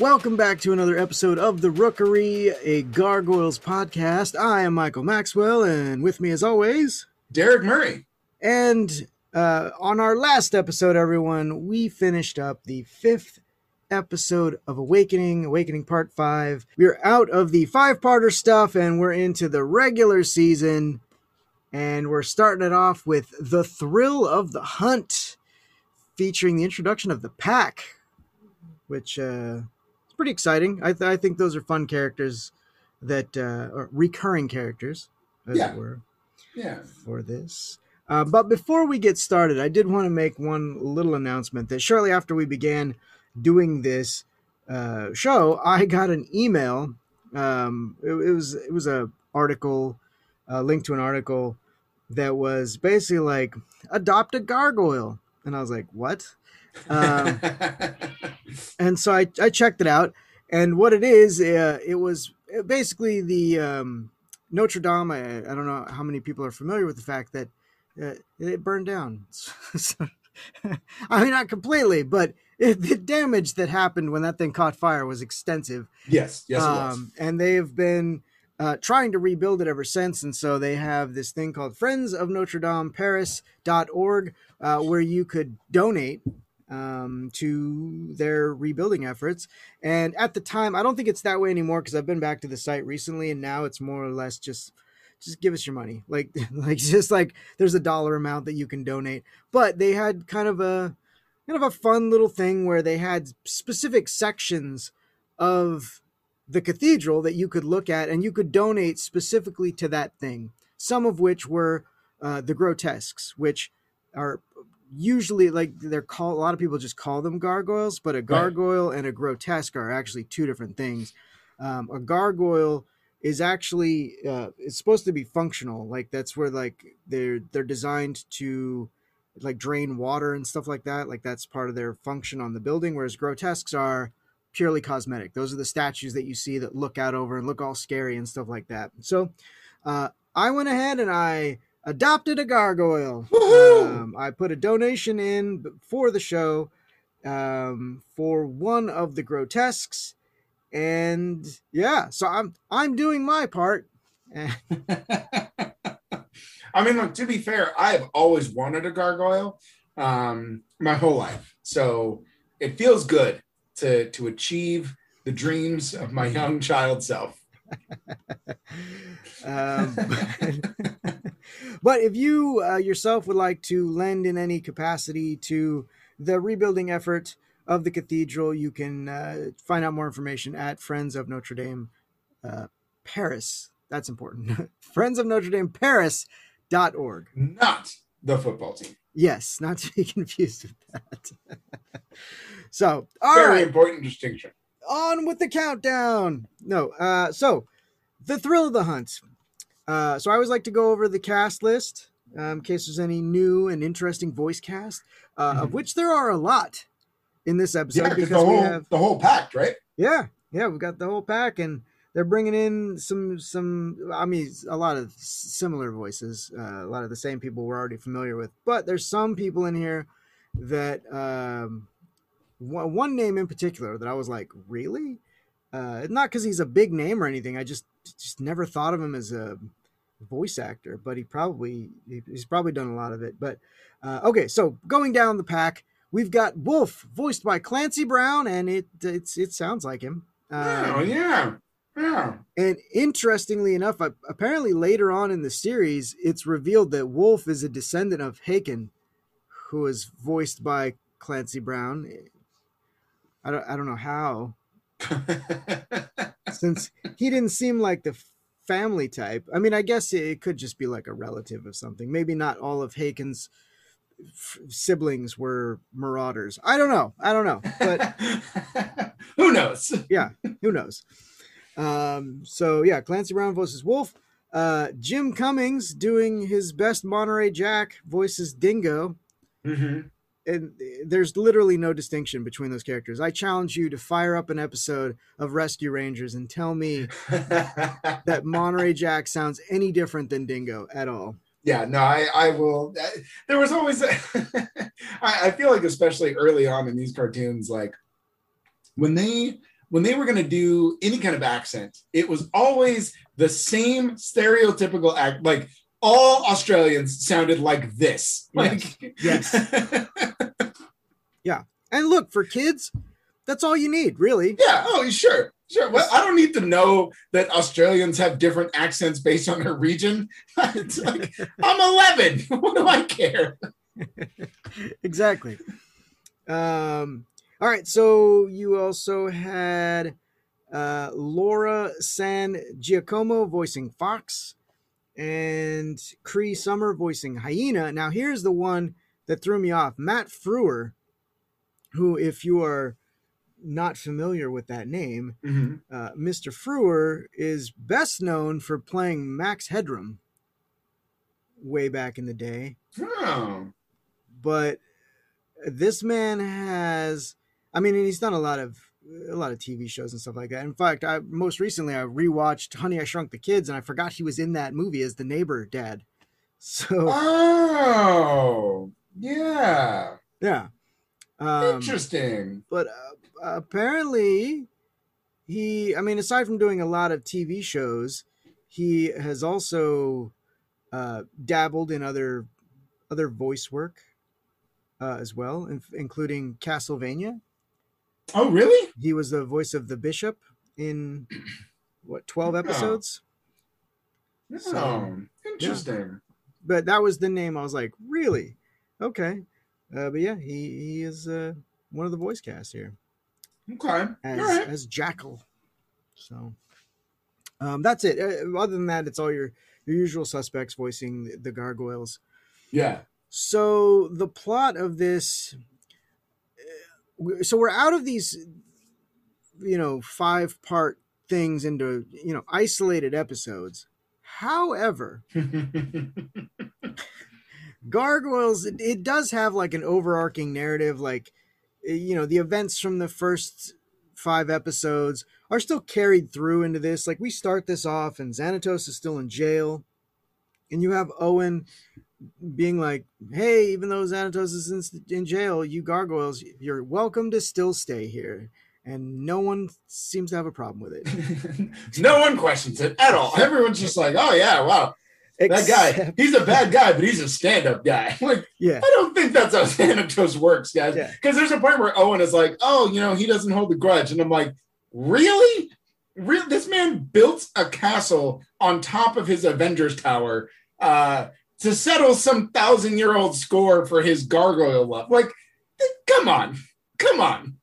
Welcome back to another episode of The Rookery, a Gargoyles podcast. I am Michael Maxwell, and with me as always... Derek Murray. And on our last episode, everyone, we finished up the fifth episode of Awakening Part 5. We're out of the five-parter stuff, and we're into the regular season, and we're starting it off with The Thrill of the Hunt, featuring the introduction of The Pack, which... pretty exciting. I think those are fun characters that are recurring characters, as it were, for this. But before we get started, I did want to make one little announcement that shortly after we began doing this show, I got an email. It was a article, a link to an article that was basically like, adopt a gargoyle. And I was like, what? And so I checked it out, and what it is, it was basically the Notre Dame. I don't know how many people are familiar with the fact that it burned down. So, I mean, not completely, but the damage that happened when that thing caught fire was extensive. Yes, it was. And they've been trying to rebuild it ever since, and so they have this thing called FriendsOfNotreDameParis.org, where you could donate to their rebuilding efforts. And at the time, I don't think it's that way anymore, because I've been back to the site recently, and now it's more or less just give us your money. Like there's a dollar amount that you can donate. But they had kind of a fun little thing where they had specific sections of the cathedral that you could look at, and you could donate specifically to that thing. Some of which were the grotesques, which are usually, like, they're called, a lot of people just call them gargoyles, but a gargoyle and a grotesque are actually two different things. A gargoyle is actually it's supposed to be functional, like that's where, like, they're designed to, like, drain water and stuff like that. Like, that's part of their function on the building. Whereas grotesques are purely cosmetic. Those are the statues that you see that look out over and look all scary and stuff like that. So I went ahead and I adopted a gargoyle. I put a donation in for the show for one of the grotesques, and so I'm doing my part. I mean, look, to be fair, I've always wanted a gargoyle my whole life, so it feels good to achieve the dreams of my young child self. But if you yourself would like to lend in any capacity to the rebuilding effort of the cathedral, you can find out more information at Friends of Notre Dame Paris. That's important. FriendsOfNotreDameParis.org. Not the football team. Yes, not to be confused with that. So, all right. Very important distinction. On with the countdown. So The Thrill of the Hunt. So I always like to go over the cast list in case there's any new and interesting voice cast, of which there are a lot in this episode. Yeah, because we have the whole pack, right? Yeah, we've got the whole pack, and they're bringing in some. I mean, a lot of similar voices, a lot of the same people we're already familiar with. But there's some people in here that one name in particular that I was like, really? Not because he's a big name or anything. I just never thought of him as a voice actor, but he's probably done a lot of it. But okay, so going down the pack, we've got Wolf, voiced by Clancy Brown, and it sounds like him. Yeah. And interestingly enough, apparently later on in the series, it's revealed that Wolf is a descendant of Haken, who is voiced by Clancy Brown. I don't know how. Since he didn't seem like the family type. I mean, I guess it could just be like a relative of something. Maybe not all of Haken's siblings were marauders. I don't know. But who knows? Yeah, who knows? So yeah, Clancy Brown voices Wolf. Jim Cummings, doing his best Monterey Jack, voices Dingo. Mm-hmm. And there's literally no distinction between those characters. I challenge you to fire up an episode of Rescue Rangers and tell me that Monterey Jack sounds any different than Dingo at all. Yeah, no, I will. There was always, I feel like, especially early on in these cartoons, like when they when they were going to do any kind of accent, it was always the same stereotypical act. Like all Australians sounded like this. Yes. Yeah. And look, for kids, that's all you need, really. Yeah. Oh, sure. Sure. Well, I don't need to know that Australians have different accents based on their region. It's like, I'm 11. What do I care? Exactly. All right. So you also had Laura San Giacomo voicing Fox and Cree Summer voicing Hyena. Now, here's the one that threw me off. Matt Frewer, who, if you are not familiar with that name, Mr. Frewer is best known for playing Max Headroom way back in the day. Oh. But this man has, I mean, and he's done a lot of TV shows and stuff like that. In fact, I most recently rewatched Honey, I Shrunk the Kids, and I forgot he was in that movie as the neighbor dad. So, oh, yeah. Yeah. Interesting. But apparently he, I mean, aside from doing a lot of TV shows, he has also dabbled in other voice work as well, including Castlevania. Oh, really? He was the voice of the bishop in, 12 episodes? Oh, so, interesting. Yeah. But that was the name. I was like, really? Okay. But yeah, he is one of the voice cast here. Okay, as Jackal. So that's it. Other than that, it's all your usual suspects voicing the gargoyles. Yeah. So the plot of this. So we're out of these, 5-part things into isolated episodes. However. Gargoyles, it does have like an overarching narrative, like, the events from the first 5 episodes are still carried through into this. Like, we start this off and Xanatos is still in jail, and you have Owen being like, hey, even though Xanatos is in jail, you gargoyles, you're welcome to still stay here. And no one seems to have a problem with it. No one questions it at all. Everyone's just like, oh yeah, wow. That guy, he's a bad guy, but he's a stand-up guy. Like, yeah. I don't think that's how Xanatos works, guys. Because there's a part where Owen is like, oh, he doesn't hold a grudge. And I'm like, really? This man built a castle on top of his Avengers Tower to settle some 1,000-year-old score for his gargoyle love. Like, come on.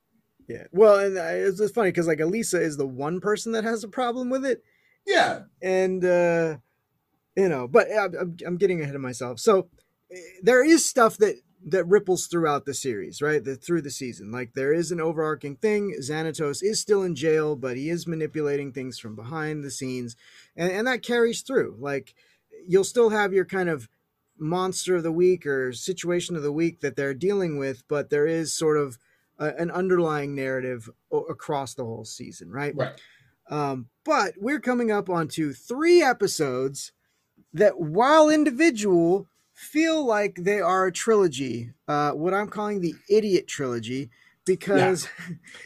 Yeah. Well, and it's funny because, like, Elisa is the one person that has a problem with it. Yeah. And... but I'm getting ahead of myself. So there is stuff that ripples throughout the series, right? Through the season. Like, there is an overarching thing. Xanatos is still in jail, but he is manipulating things from behind the scenes. And that carries through. Like, you'll still have your kind of monster of the week or situation of the week that they're dealing with, but there is sort of an underlying narrative across the whole season, right? Right. But we're coming up onto 3 episodes that, while individual, feel like they are a trilogy. What I'm calling the Idiot Trilogy, because...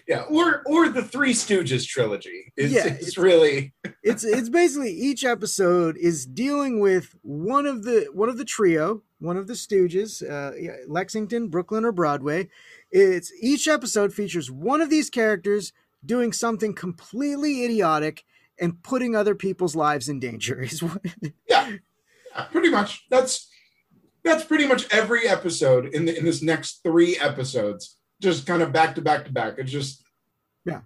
Yeah, or the Three Stooges Trilogy. It's really... it's basically each episode is dealing with one of the trio, one of the Stooges, Lexington, Brooklyn, or Broadway. Each episode features one of these characters doing something completely idiotic and putting other people's lives in danger is what. Yeah, pretty much. That's pretty much every episode in this next 3 episodes, just kind of back to back to back. It's just,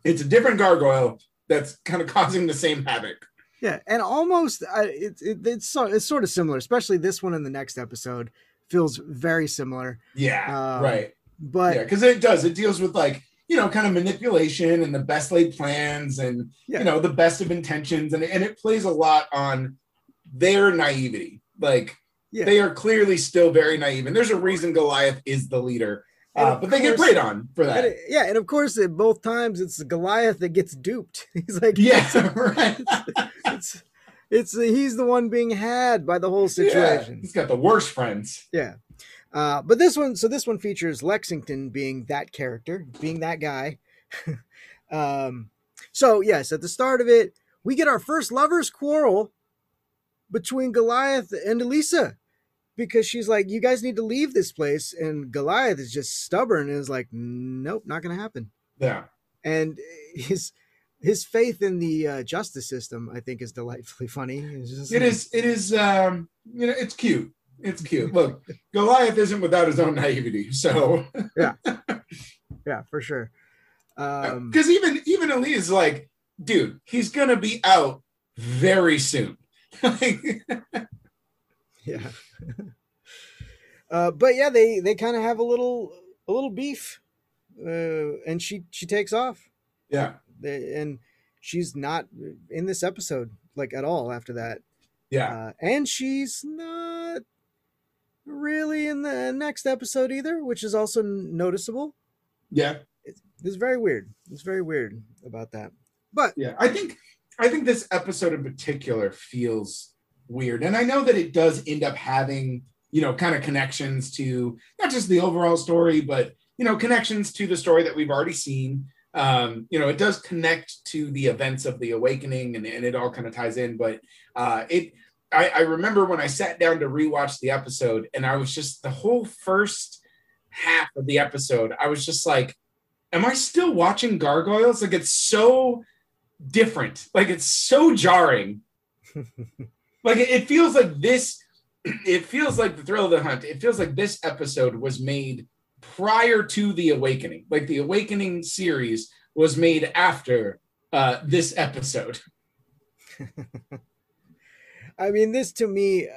it's a different gargoyle that's kind of causing the same havoc. Yeah, and almost it's sort of similar, especially this one in the next episode feels very similar. Yeah, right. But because it does, it deals with like, kind of manipulation and the best laid plans and, the best of intentions. And it plays a lot on their naivety. Like, they are clearly still very naive. And there's a reason Goliath is the leader. But they get played on for that. And of course, at both times, it's Goliath that gets duped. He's like, right. He's the one being had by the whole situation. Yeah, he's got the worst friends. Yeah. But this one features Lexington being that character, being that guy, So, yes, at the start of it, we get our first lover's quarrel between Goliath and Elisa, because she's like, you guys need to leave this place. And Goliath is just stubborn and is like, nope, not going to happen. Yeah. And his faith in the justice system, I think, is delightfully funny. It is, it's cute. It's cute. Look, Goliath isn't without his own naivety. So yeah, for sure. Because even Elisa's like, dude, he's going to be out very soon. Yeah. But yeah, they kind of have a little beef, and she takes off. Yeah. And she's not in this episode like at all after that. Yeah. And she's not really in the next episode either, which is also noticeable. Yeah. It's very weird. It's very weird about that. But yeah, I think this episode in particular feels weird. And I know that it does end up having, kind of connections to not just the overall story, but, connections to the story that we've already seen. It does connect to the events of the Awakening, and it all kind of ties in. But I remember when I sat down to rewatch the episode, and I was just, the whole first half of the episode, I was just like, am I still watching Gargoyles? Like, it's so different. Like, it's so jarring. Like, it feels like The Thrill of the Hunt. It feels like this episode was made prior to The Awakening. Like, The Awakening series was made after this episode. I mean, this to me,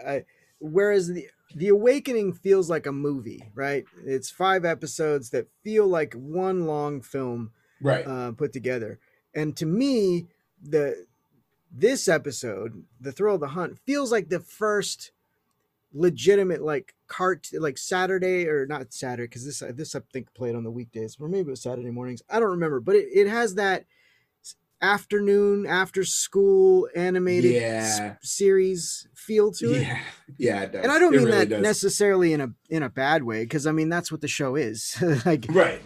whereas The Awakening feels like a movie, right? It's 5 episodes that feel like one long film, right? Put together. And to me, this episode, The Thrill of the Hunt, feels like the first legitimate, Saturday, or not Saturday, because this I think played on the weekdays, or maybe it was Saturday mornings. I don't remember, but it has that afternoon, after school animated series feel to it. Yeah, it does. And I don't mean that necessarily in a bad way, because I mean that's what the show is. Right.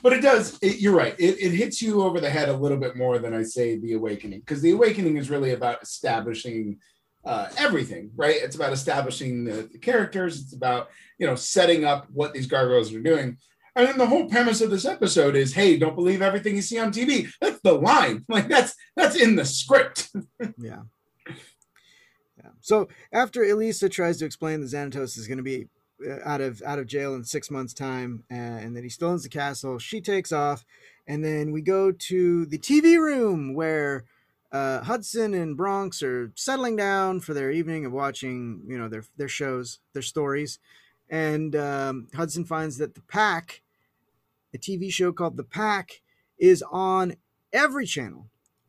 But it does. You're right. It hits you over the head a little bit more than I say The Awakening, because The Awakening is really about establishing everything, right? It's about establishing the characters. It's about setting up what these gargoyles are doing. And then the whole premise of this episode is, hey, don't believe everything you see on TV. That's the line. Like, that's in the script. Yeah. So after Elisa tries to explain that Xanatos is going to be out of jail in 6 months' time, and that he still owns the castle, she takes off. And then we go to the TV room where Hudson and Bronx are settling down for their evening of watching, their shows, their stories. And Hudson finds that The Pack, a TV show called The Pack, is on every channel.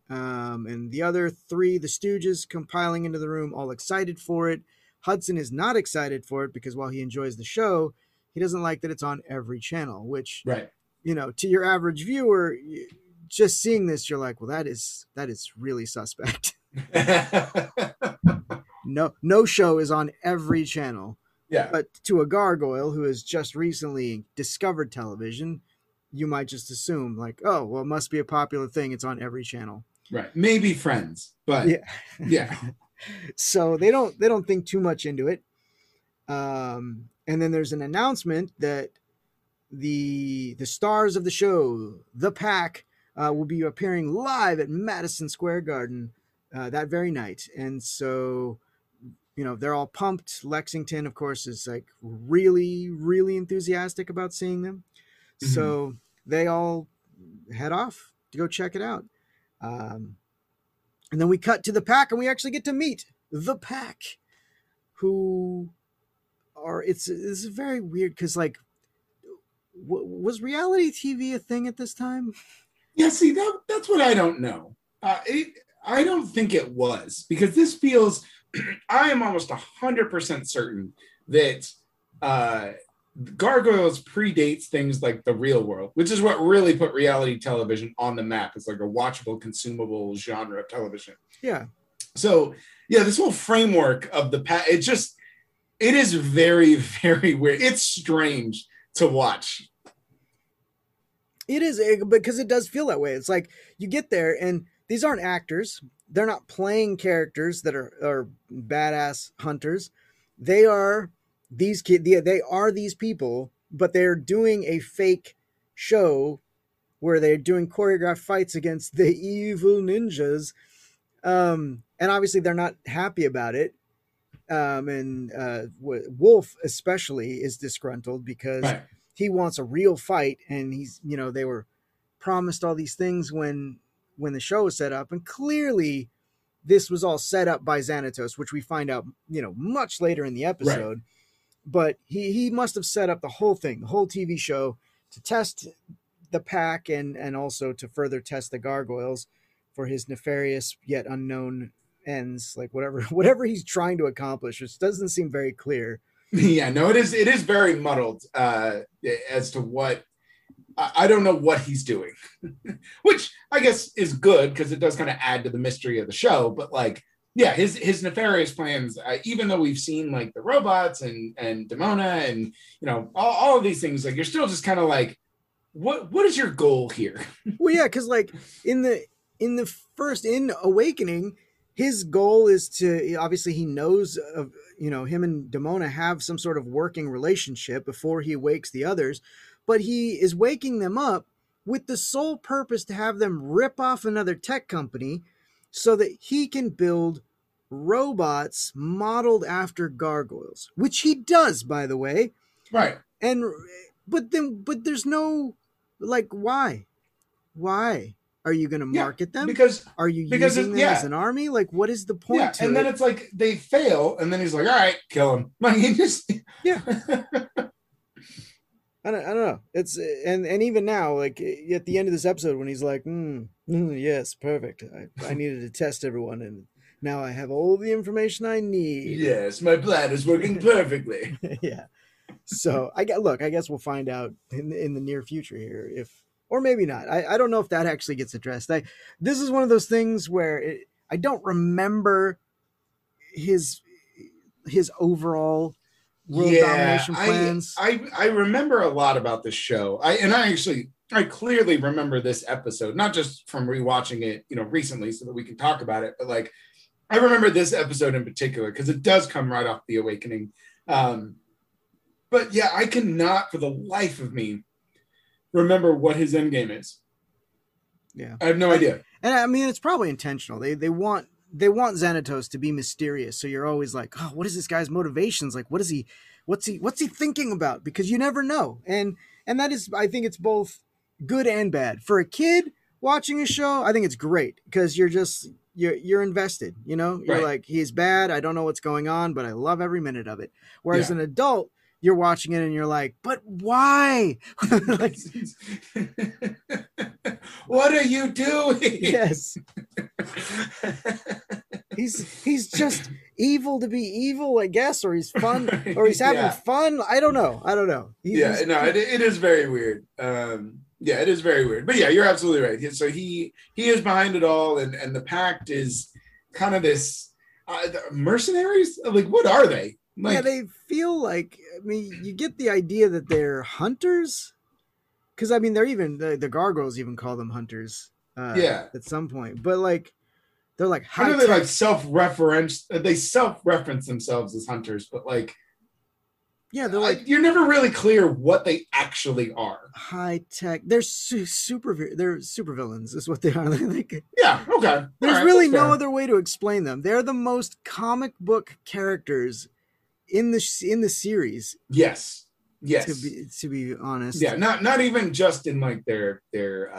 And the other 3, the Stooges, come piling into the room, all excited for it. Hudson is not excited for it because while he enjoys the show, he doesn't like that it's on every channel, which, to your average viewer, just seeing this, you're like, well, that is really suspect. No show is on every channel. Yeah. But to a gargoyle who has just recently discovered television, you might just assume it must be a popular thing. It's on every channel. Right. Maybe Friends, but yeah. So they don't think too much into it. And then there's an announcement that the stars of the show, The Pack, will be appearing live at Madison Square Garden that very night. And so, they're all pumped. Lexington, of course, is really, really enthusiastic about seeing them. Mm-hmm. So they all head off to go check it out. And then we cut to The Pack, and we actually get to meet The Pack, who are, it's very weird. Cause was reality TV a thing at this time? Yeah. See, that's what I don't know. I don't think it was, because this feels, I am almost 100% certain that Gargoyles predates things like the Real World, which is what really put reality television on the map. It's like a watchable, consumable genre of television. Yeah. So, yeah, this whole framework of The Pack, it is very, very weird. It's strange to watch. It is, because it does feel that way. It's like you get there and these aren't actors. They're not playing characters that are badass hunters. They are these kids. They are these people, but they're doing a fake show where they're doing choreographed fights against the evil ninjas. And obviously they're not happy about it. And Wolf especially is disgruntled because right. he wants a real fight, and he's, you know, they were promised all these things when the show was set up, and clearly this was all set up by Xanatos, which we find out, you know, much later in the episode, right. but he must have set up the whole thing, the whole TV show, to test the pack and also to further test the gargoyles for his nefarious yet unknown ends, like whatever he's trying to accomplish, which doesn't seem very clear. Yeah, no, it is very muddled as to what, I don't know what he's doing, which I guess is good because it does kind of add to the mystery of the show. But like, yeah, his nefarious plans, even though we've seen like the robots and Demona and, you know, all of these things, like you're still just kind of like, what is your goal here? Well, yeah, because like in Awakening, his goal is to, obviously he knows of, you know, him and Demona have some sort of working relationship before he wakes the others, but he is waking them up with the sole purpose to have them rip off another tech company so that he can build robots modeled after gargoyles, which he does, by the way. Right. And, but there's no, like, why? Are you going to market them? Because are you using them as an army? Like, what is the point? Yeah, and then it's like they fail, and then he's like, "All right, kill him." Like, he just I don't know. It's and even now, like at the end of this episode, when he's like, "Yes, perfect. I needed to test everyone, and now I have all the information I need." Yes, my plan is working perfectly. Yeah. So I guess we'll find out in the near future here if. Or maybe not. I don't know if that actually gets addressed. This is one of those things where I don't remember his overall world domination plans. I remember a lot about this show. I clearly remember this episode, not just from rewatching it, you know, recently so that we can talk about it, but like I remember this episode in particular because it does come right off The Awakening. But yeah, I cannot for the life of me remember what his end game is. Yeah, I have no idea. And I mean, it's probably intentional. They want Xanatos to be mysterious, so you're always like, oh, what is this guy's motivations? Like, what's he thinking about? Because you never know. And that is, I think it's both good and bad. For a kid watching a show, I think it's great because you're invested. You know, you're right. Like, he's bad. I don't know what's going on, but I love every minute of it. Whereas an adult, you're watching it and you're like, but why? Like, what are you doing? Yes. He's just evil to be evil, I guess, or he's fun, or he's having fun. I don't know. It is very weird. It is very weird. But yeah, you're absolutely right. So he is behind it all, and the pact is kind of this mercenaries. Like, what are they? Like, yeah, they feel like, I mean, you get the idea that they're hunters, because I mean, they're even the gargoyles even call them hunters at some point. But like, they're like, how do they like self-reference? They self-reference themselves as hunters, but like, yeah, they're like, you're never really clear what they actually are. High tech. They're super villains is what they are. Like, yeah. Okay. There's really no other way to explain them. They're the most comic book characters in the series. Yes. To be honest. Yeah. Not even just in like their you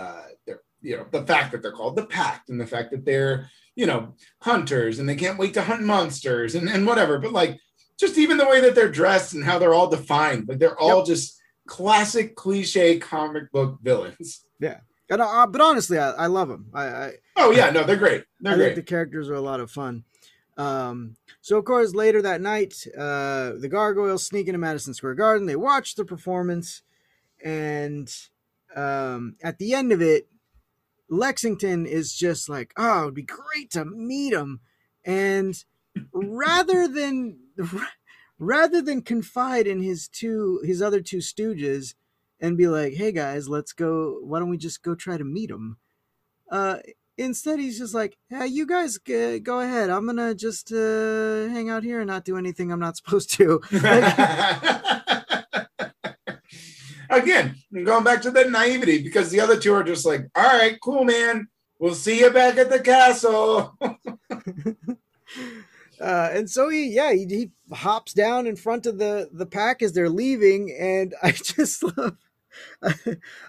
know, the fact that they're called the Pack and the fact that they're, you know, hunters and they can't wait to hunt monsters and whatever, but like, just even the way that they're dressed and how they're all defined, like they're all just classic cliche comic book villains. Yeah. And, but honestly, I love them. They're great. I think the characters are a lot of fun. So of course, later that night, the gargoyles sneak into Madison Square Garden. They watch the performance, and at the end of it, Lexington is just like, "Oh, it'd be great to meet him," and rather than confide in his other two stooges and be like, hey guys, let's go, why don't we just go try to meet him? Instead, he's just like, hey, you guys go ahead. I'm going to just hang out here and not do anything I'm not supposed to. Again, going back to that naivety, because the other two are just like, all right, cool, man. We'll see you back at the castle. And so he hops down in front of the pack as they're leaving. And I just love,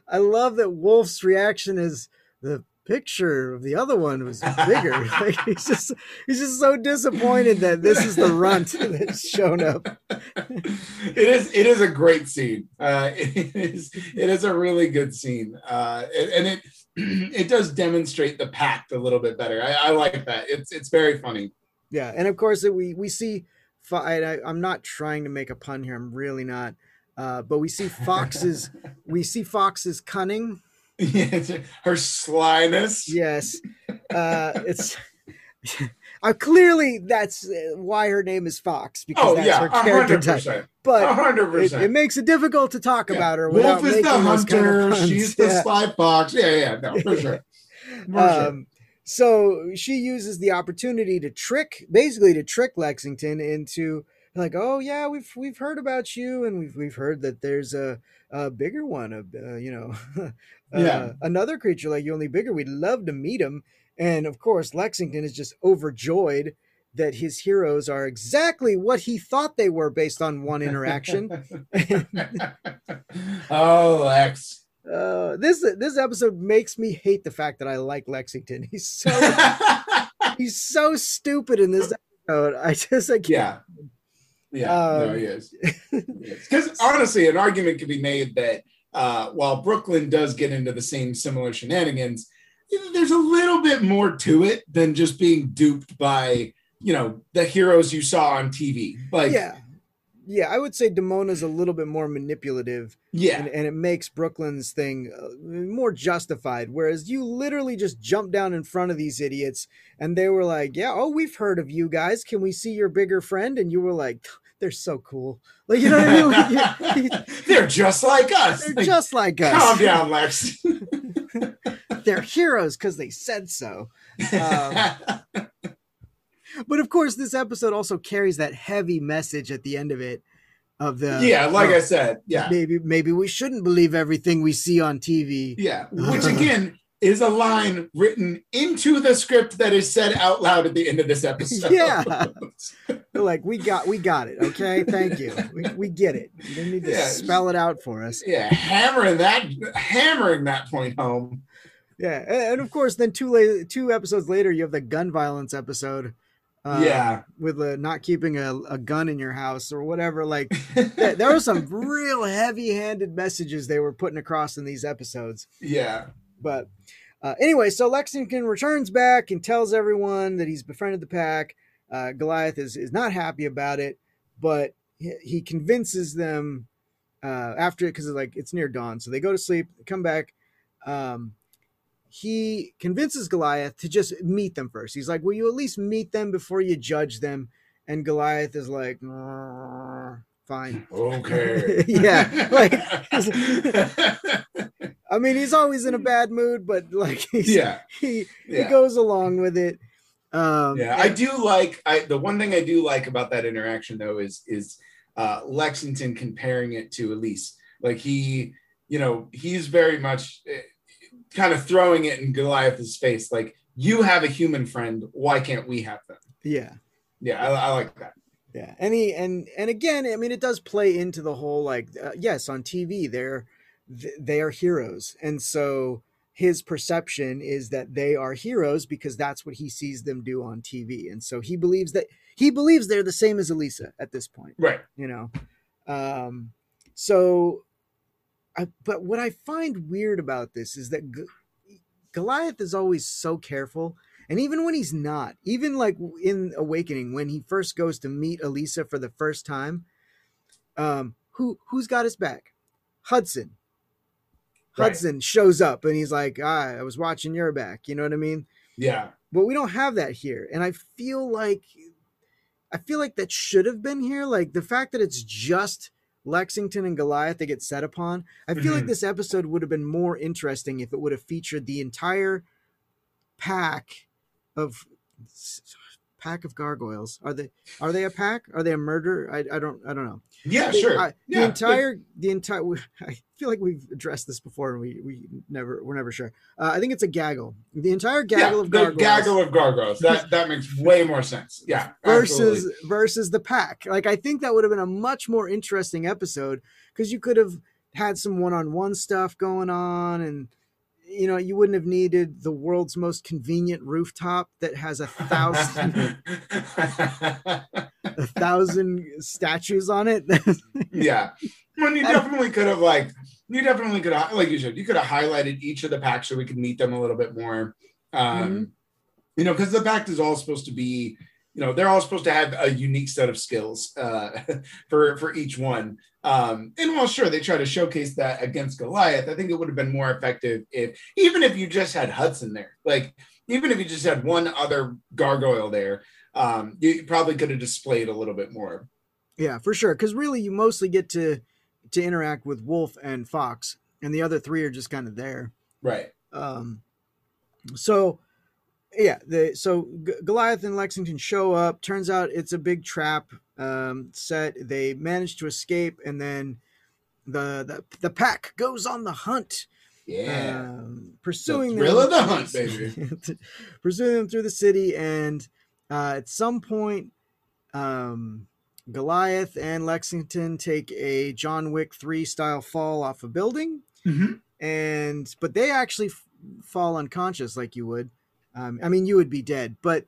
I love that Wolf's reaction is the picture of the other one was bigger. Like, he's just so disappointed that this is the runt that's shown up. It is a great scene. It is a really good scene. And it does demonstrate the pact a little bit better. I like that. It's very funny. Yeah, and of course we see. I'm not trying to make a pun here. I'm really not. But we see Fox's cunning. Yeah, her slyness. Yes, it's. Clearly that's why her name is Fox, because her character 100%. Type. But 100%. It makes it difficult to talk about her. Wolf is the hunter. Kind of she's the sly fox. Yeah, no, for sure. For sure. So she uses the opportunity to trick Lexington into like, oh yeah, we've heard about you, and we've heard that there's a bigger one, another creature like you, only bigger. We'd love to meet him. And of course, Lexington is just overjoyed that his heroes are exactly what he thought they were based on one interaction. Oh, Lex. This episode makes me hate the fact that I like Lexington. He's so he's so stupid in this episode. I can't. No, he is. Because honestly, an argument could be made that while Brooklyn does get into the same similar shenanigans, there's a little bit more to it than just being duped by the heroes you saw on TV. Like, yeah, I would say Demona's a little bit more manipulative. Yeah. And it makes Brooklyn's thing more justified. Whereas you literally just jumped down in front of these idiots and they were like, yeah, oh, we've heard of you guys. Can we see your bigger friend? And you were like, they're so cool. Like, you know what I mean? They're just like us. They're just like us. Calm down, Lex. They're heroes because they said so. But of course, this episode also carries that heavy message at the end of it. Maybe we shouldn't believe everything we see on TV. Yeah, which again is a line written into the script that is said out loud at the end of this episode. Yeah, like we got it. Okay, thank you. We get it. You didn't need to spell it out for us. Yeah, hammering that point home. Yeah, and of course, then two episodes later, you have the gun violence episode. With not keeping a gun in your house or whatever. Like, there were some real heavy-handed messages they were putting across in these episodes. Yeah. But anyway, so Lexington returns back and tells everyone that he's befriended the pack. Goliath is not happy about it, but he convinces them after it, because it's near dawn. So they go to sleep, come back. He convinces Goliath to just meet them first. He's like, will you at least meet them before you judge them? And Goliath is like, fine. Okay. Yeah. Like, I mean, he's always in a bad mood, but like, he goes along with it. The one thing I do like about that interaction though, is Lexington comparing it to Elise. Like he's very much kind of throwing it in Goliath's face. Like, you have a human friend. Why can't we have them? Yeah. Yeah. I like that. Yeah. And he, and again, I mean, it does play into the whole, yes, on TV, they are heroes. And so his perception is that they are heroes because that's what he sees them do on TV. And so he believes they're the same as Elisa at this point. Right. But what I find weird about this is that Goliath is always so careful. And even when he's not, even like in Awakening, when he first goes to meet Elisa for the first time, who's got his back? Hudson. Right. Hudson shows up and he's like, I was watching your back. You know what I mean? Yeah. But we don't have that here. And I feel like that should have been here. Like, the fact that it's just Lexington and Goliath, they get set upon. I feel like this episode would have been more interesting if it would have featured the entire pack of gargoyles. Are they a pack? Are they a murder? I don't know. Yeah, sure. The entire. I feel like we've addressed this before, and we're never sure. I think it's a gaggle. The entire gaggle of gargoyles. The gaggle of gargoyles. That makes way more sense. Yeah. Versus the pack. Like, I think that would have been a much more interesting episode, because you could have had some one-on-one stuff going on, and you know, you wouldn't have needed the world's most convenient rooftop that has 1,000 statues on it. Yeah. Well, you definitely could have, like you said, you could have highlighted each of the packs so we could meet them a little bit more. You know, because the pack is all supposed to be, you know, they're all supposed to have a unique set of skills for each one. And while sure, they try to showcase that against Goliath, I think it would have been more effective if you just had Hudson there. Like, even if you just had one other gargoyle there, you probably could have displayed a little bit more. Yeah, for sure. Because really, you mostly get to interact with Wolf and Fox, and the other three are just kind of there. Right. Goliath and Lexington show up. Turns out it's a big trap set. They manage to escape, and then the pack goes on the hunt. Yeah, pursuing them. The thrill of the hunt, baby. Pursuing them through the city, and at some point, Goliath and Lexington take a John Wick 3 style fall off a building, but they actually fall unconscious, like you would. I mean, you would be dead, but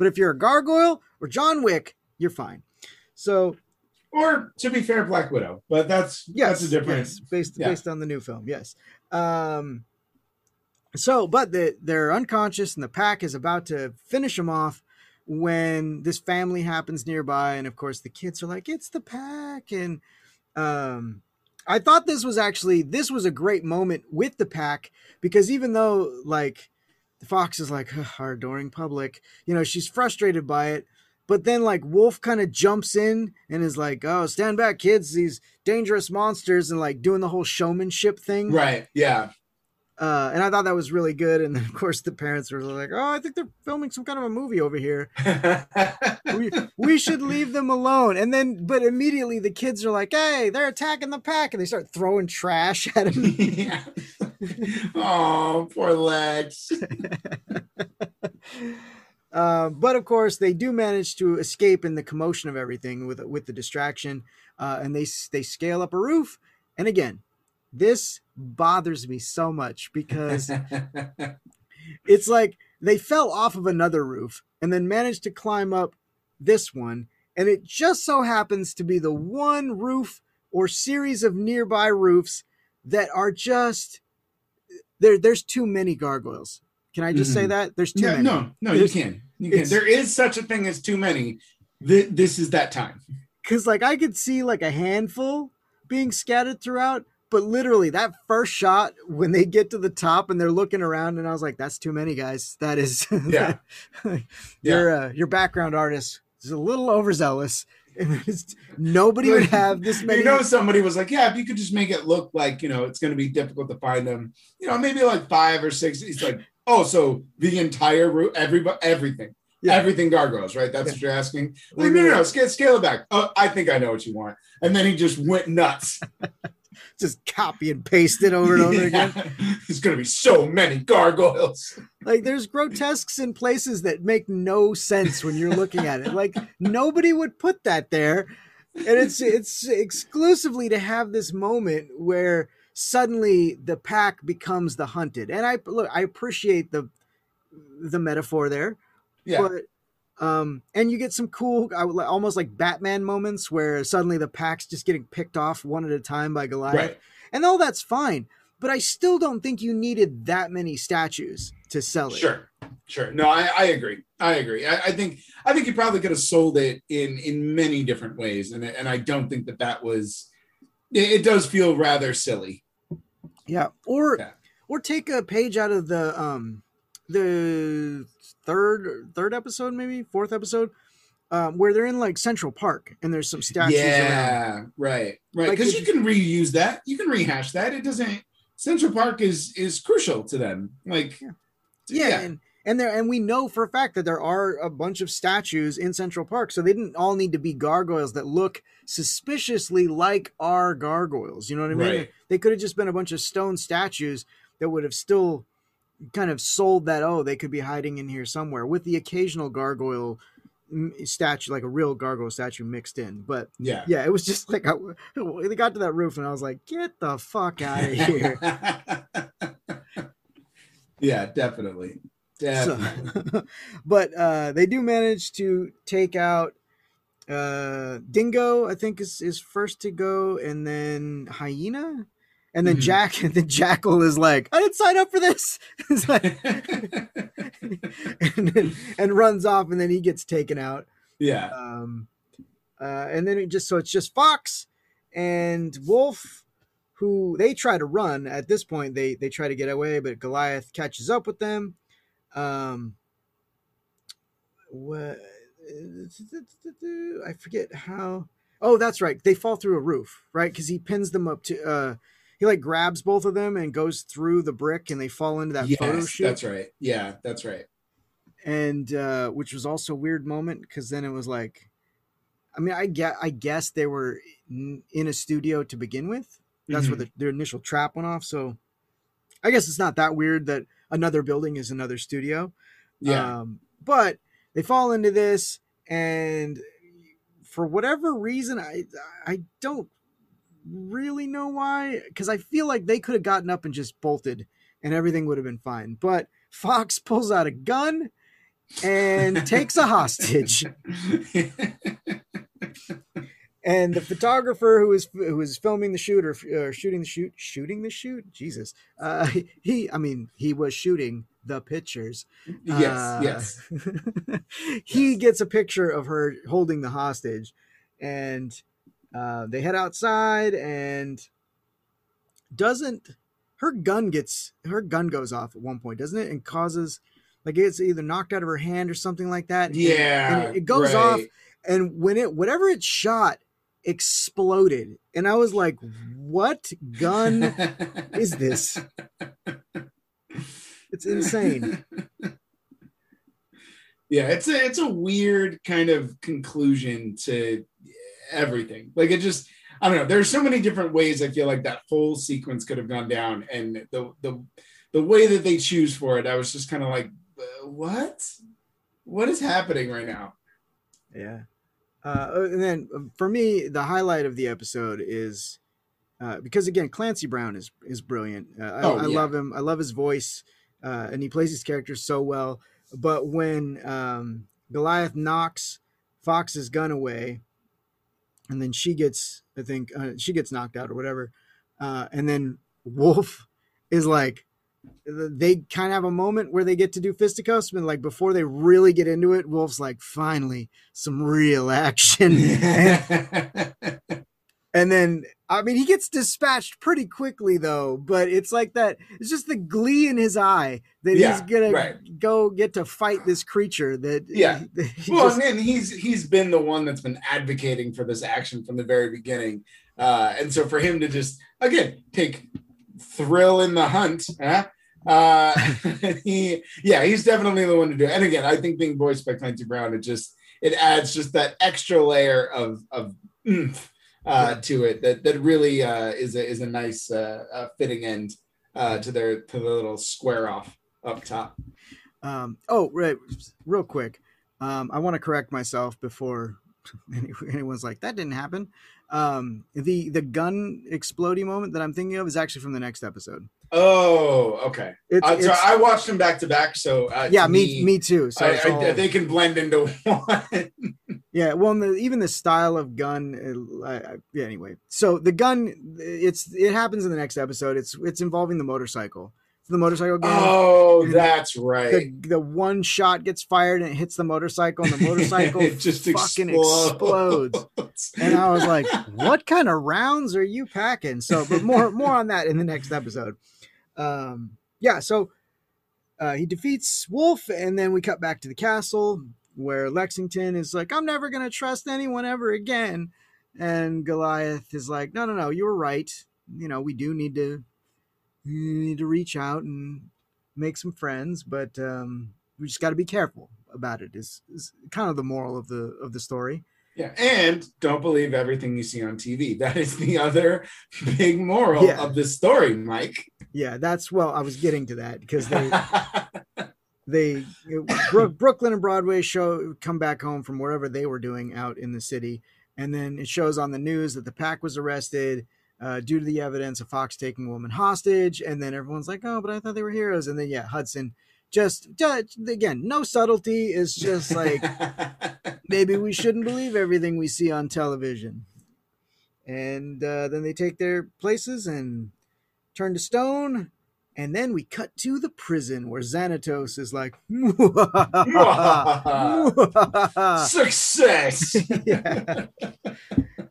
if you're a gargoyle or John Wick, you're fine. So, or to be fair, Black Widow, but that's a difference based on the new film. Yes. They're unconscious, and the pack is about to finish them off when this family happens nearby. And of course the kids are like, it's the pack. And, I thought this was a great moment with the pack, because even though like, Fox is like, our adoring public, you know, she's frustrated by it, but then like Wolf kind of jumps in and is like, oh, stand back, kids, these dangerous monsters, and like doing the whole showmanship thing, right? Yeah. And I thought that was really good, and of course the parents were like, oh, I think they're filming some kind of a movie over here. we should leave them alone. And then but immediately the kids are like, hey, they're attacking the pack, and they start throwing trash at him. Yeah. Oh, poor Lex. But of course they do manage to escape in the commotion of everything with the distraction, and they scale up a roof. And again, this bothers me so much, because it's like they fell off of another roof and then managed to climb up this one, and it just so happens to be the one roof or series of nearby roofs that are just there's too many gargoyles. Can I just say that? There's too many. No, you can. There is such a thing as too many. This is that time. Because like I could see like a handful being scattered throughout, but literally that first shot when they get to the top and they're looking around, and I was like, that's too many, guys. That is your background artist is a little overzealous. Nobody would have this many. You know, somebody was like, yeah, if you could just make it look like, you know, it's going to be difficult to find them, you know, maybe like 5 or 6. It's like, oh, so the entire route, everything gargoyles, right? That's what you're asking. Like, no, scale it back. Oh, I think I know what you want. And then he just went nuts. Just copy and paste it over and over again. There's going to be so many gargoyles. Like, there's grotesques in places that make no sense when you're looking at it. Like, nobody would put that there. And it's exclusively to have this moment where suddenly the pack becomes the hunted. And I appreciate the metaphor there. Yeah. But, and you get some cool, almost like Batman moments where suddenly the pack's just getting picked off one at a time by Goliath. Right. And all that's fine. But I still don't think you needed that many statues to sell it. Sure. No, I agree. I think you probably could have sold it in many different ways. And I don't think that was, it does feel rather silly. Yeah. Or take a page out of the third episode, maybe fourth episode, where they're in like Central Park and there's some statues around. Right. Because like, you can reuse that. You can rehash that. It doesn't. Central Park is crucial to them. Like, yeah. And we know for a fact that there are a bunch of statues in Central Park, so they didn't all need to be gargoyles that look suspiciously like our gargoyles. You know what I mean? Right. They could have just been a bunch of stone statues that would have still kind of sold that, oh, they could be hiding in here somewhere, with the occasional gargoyle statue, like a real gargoyle statue mixed in. But yeah, it was just like, they got to that roof and I was like, get the fuck out of here. Yeah, definitely. So, but they do manage to take out Dingo, I think is first to go, and then Hyena, and then Jack, and then Jackal is like, I didn't sign up for this. It's like, and runs off, and then he gets taken out. Yeah. And then it's just Fox and Wolf, who they try to run at this point. They try to get away, but Goliath catches up with them. I forget how. Oh, that's right. They fall through a roof, right? Because he pins them up to. He like grabs both of them and goes through the brick, and they fall into that photo shoot. That's right. Yeah, that's right. And which was also a weird moment, because then it was like, I mean, I guess they were in a studio to begin with. That's where their initial trap went off. So I guess it's not that weird that another building is another studio. Yeah. But they fall into this, and for whatever reason, I don't really know why, because I feel like they could have gotten up and just bolted and everything would have been fine. But Fox pulls out a gun and takes a hostage. And the photographer who is filming the shoot or shooting the shoot, Jesus. He was shooting the pictures. Yes. He gets a picture of her holding the hostage, and they head outside, and her gun goes off at one point, doesn't it? And causes, like, it's either knocked out of her hand or something like that. Yeah. And it goes off, and when whatever it shot exploded, and I was like, what gun is this? It's insane. Yeah, it's a weird kind of conclusion to everything. Like, it just, I don't know, there's so many different ways I feel like that whole sequence could have gone down, and the way that they choose for it, I was just kind of like, what is happening right now? Yeah. And then for me, the highlight of the episode is, because again, Clancy Brown is brilliant. I love him. I love his voice, and he plays his character so well. But when Goliath knocks Fox's gun away, and then she gets knocked out or whatever, and then Wolf is like, they kind of have a moment where they get to do fisticuffs, but like before they really get into it, Wolf's like, finally some real action. And then, I mean, he gets dispatched pretty quickly though, but it's like that, it's just the glee in his eye that he's going to go get to fight this creature that. Yeah. And then he's been the one that's been advocating for this action from the very beginning. And so for him to just, again, take thrill in the hunt, he's definitely the one to do it. And again, I think being voiced by Clancy Brown, it adds just that extra layer of oomph to it that really is a nice fitting end to the little square off up top. Right, real quick, I want to correct myself before anyone's like, that didn't happen. The gun exploding moment that I'm thinking of is actually from the next episode. Oh, okay. So I watched them back to back. So me too. So they can blend into one. Yeah. Well, even the style of gun. Anyway, so the gun, it happens in the next episode. It's involving the motorcycle. It's the motorcycle game. Oh, that's right. The one shot gets fired and it hits the motorcycle, and the motorcycle it just fucking explodes. And I was like, what kind of rounds are you packing? So, but more on that in the next episode. So he defeats Wolf, and then we cut back to the castle. where Lexington is like, I'm never going to trust anyone ever again. And Goliath is like, no, no, no, you were right. You know, we need to reach out and make some friends, but we just got to be careful about it is kind of the moral of the story. Yeah, and don't believe everything you see on TV. That is the other big moral of the story, Mike. Yeah, I was getting to that because Brooklyn and Broadway come back home from wherever they were doing out in the city. And then it shows on the news that the Pack was arrested due to the evidence of Fox taking a woman hostage. And then everyone's like, oh, but I thought they were heroes. And then, Hudson just again, no subtlety. It's just like, maybe we shouldn't believe everything we see on television. And then they take their places and turn to stone. And then we cut to the prison where Xanatos is like, success.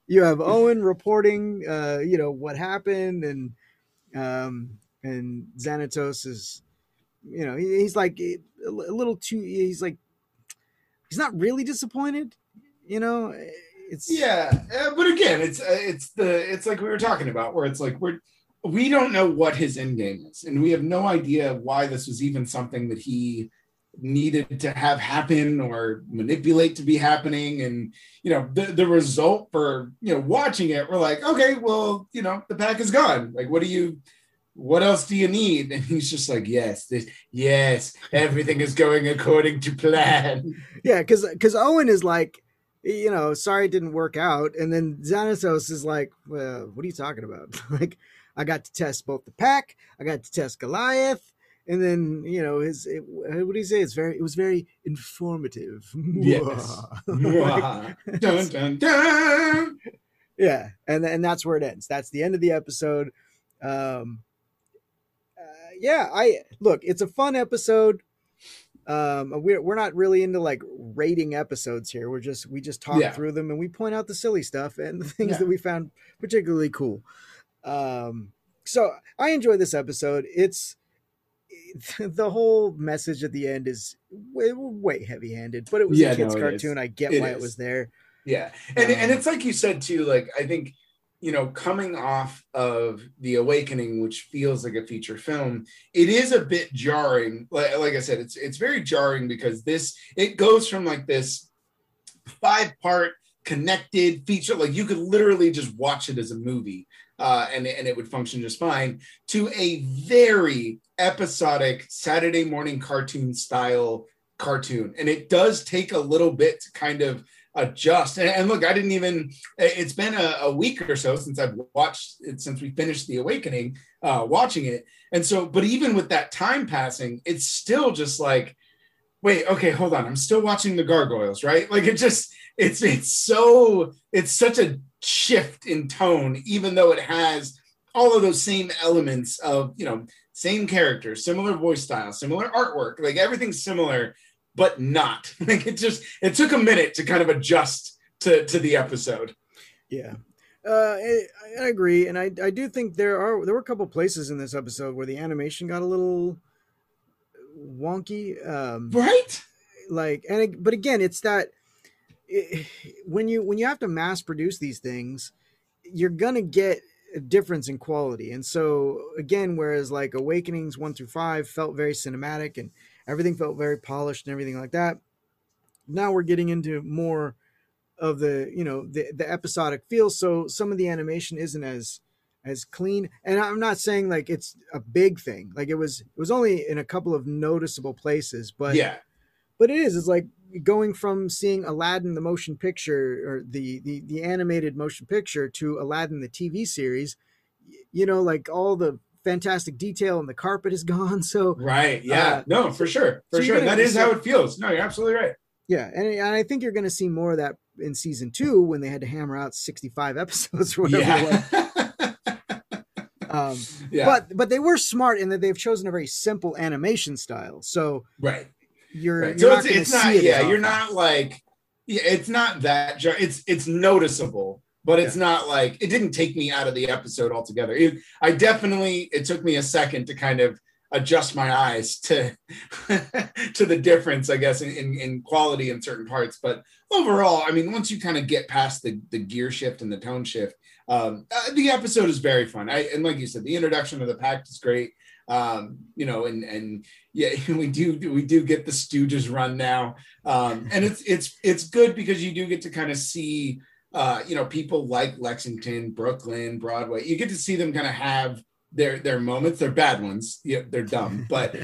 You have Owen reporting, what happened. And Xanatos is, he's like a little too, he's not really disappointed, but again, it's like we were talking about where it's like, we don't know what his end game is, and we have no idea why this was even something that he needed to have happen or manipulate to be happening. And, the result for, watching it, we're like, okay, well, the Pack is gone. Like, what else do you need? And he's just like, yes, everything is going according to plan. Yeah. Cause Owen is like, sorry, it didn't work out. And then Xanatos is like, well, what are you talking about? Like, I got to test both the Pack. I got to test Goliath. And then, what do you say? It was very informative. Yes. Like, dun, dun, dun. Yeah. And that's where it ends. That's the end of the episode. It's a fun episode. We're not really into like rating episodes here. We just talk through them and we point out the silly stuff and the things that we found particularly cool. So I enjoy this episode. The whole message at the end is way heavy-handed, but it was a kid's cartoon. I get why it was there. Yeah. And it's like you said too, like, I think, coming off of The Awakening, which feels like a feature film, it is a bit jarring. Like I said, it's very jarring because it goes from like this 5-part connected feature. Like you could literally just watch it as a movie. And it would function just fine, to a very episodic Saturday morning cartoon style cartoon. And it does take a little bit to kind of adjust. And look, it's been a week or so since I've watched it, since we finished The Awakening, watching it. And so, but even with that time passing, it's still just like, wait, okay, hold on. I'm still watching the Gargoyles, right? Like it just, it's such a shift in tone, even though it has all of those same elements of, same characters, similar voice style, similar artwork, like everything's similar, but not. Like it took a minute to kind of adjust to the episode. Yeah. I agree. And I do think there were a couple places in this episode where the animation got a little wonky. Right. Like, but again, it's that, when you have to mass produce these things, you're going to get a difference in quality. And so again, whereas like Awakenings 1 through 5 felt very cinematic and everything felt very polished and everything like that. Now we're getting into more of the episodic feel. So some of the animation isn't as clean. And I'm not saying like it's a big thing. Like it was only in a couple of noticeable places, but it is, it's like, going from seeing Aladdin the motion picture or the animated motion picture to Aladdin the TV series, like all the fantastic detail and the carpet is gone. So right, yeah, no, for sure, for sure. That is how it feels. No, you're absolutely right. Yeah, and I think you're going to see more of that in season 2 when they had to hammer out 65 episodes or whatever. But they were smart in that they've chosen a very simple animation style. So right. It's noticeable, but it's not like it didn't take me out of the episode altogether. It took me a second to kind of adjust my eyes to to the difference, I guess, in quality in certain parts. But overall, I mean, once you kind of get past the gear shift and the tone shift, the episode is very fun. And like you said, the introduction of the Pack is great. You know, and yeah, we do get the Stooges run now. And it's good because you do get to kind of see, you know, people like Lexington, Brooklyn, Broadway. You get to see them kind of have their moments. They're bad ones. Yeah, they're dumb. But,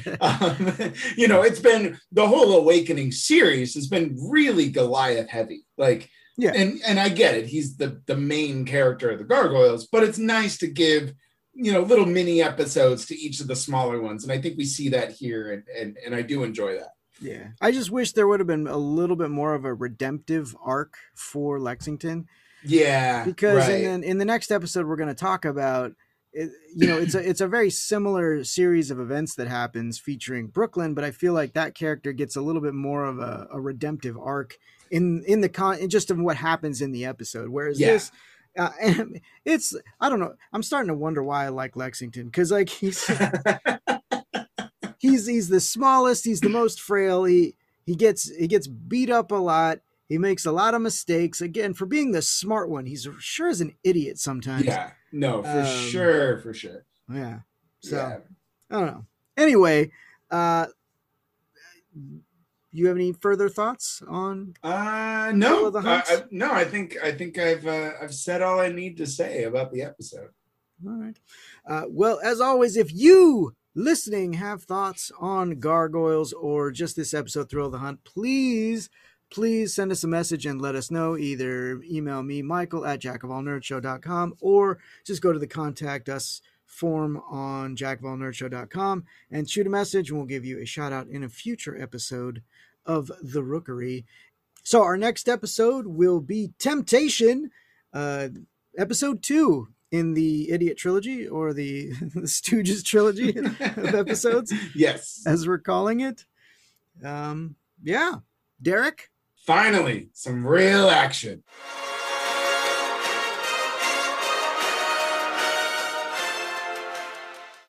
you know, it's been, the whole Awakening series has been really Goliath heavy. Like, yeah. And I get it. He's the main character of the Gargoyles, but it's nice to give, you know, little mini episodes to each of the smaller ones. And I think we see that here, and I do enjoy that. Yeah. I just wish there would have been a little bit more of a redemptive arc for Lexington. Yeah. Because right. in the next episode, we're going to talk about, you know, it's a very similar series of events that happens featuring Brooklyn, but I feel like that character gets a little bit more of a redemptive arc in the just of what happens in the episode. Whereas this, and it's, I don't know. I'm starting to wonder why I like Lexington, because like he's the smallest, he's the most frail. He gets beat up a lot. He makes a lot of mistakes. Again, for being the smart one, he's sure is an idiot sometimes. Yeah, no, for sure. Yeah. So yeah. I don't know. Anyway, you have any further thoughts on? No, no. I think I've said all I need to say about the episode. All right. Well, as always, if you listening have thoughts on Gargoyles or just this episode, Thrill of the Hunt, please send us a message and let us know. Either email me, Michael @jackofallnerdshow.com, or just go to the contact us form on jackofallnerdshow.com and shoot a message, and we'll give you a shout out in a future episode of The Rookery. So our next episode will be Temptation, episode 2 in the Idiot Trilogy, or the Stooges Trilogy of episodes. Yes. As we're calling it. Yeah. Derek? Finally, some real action.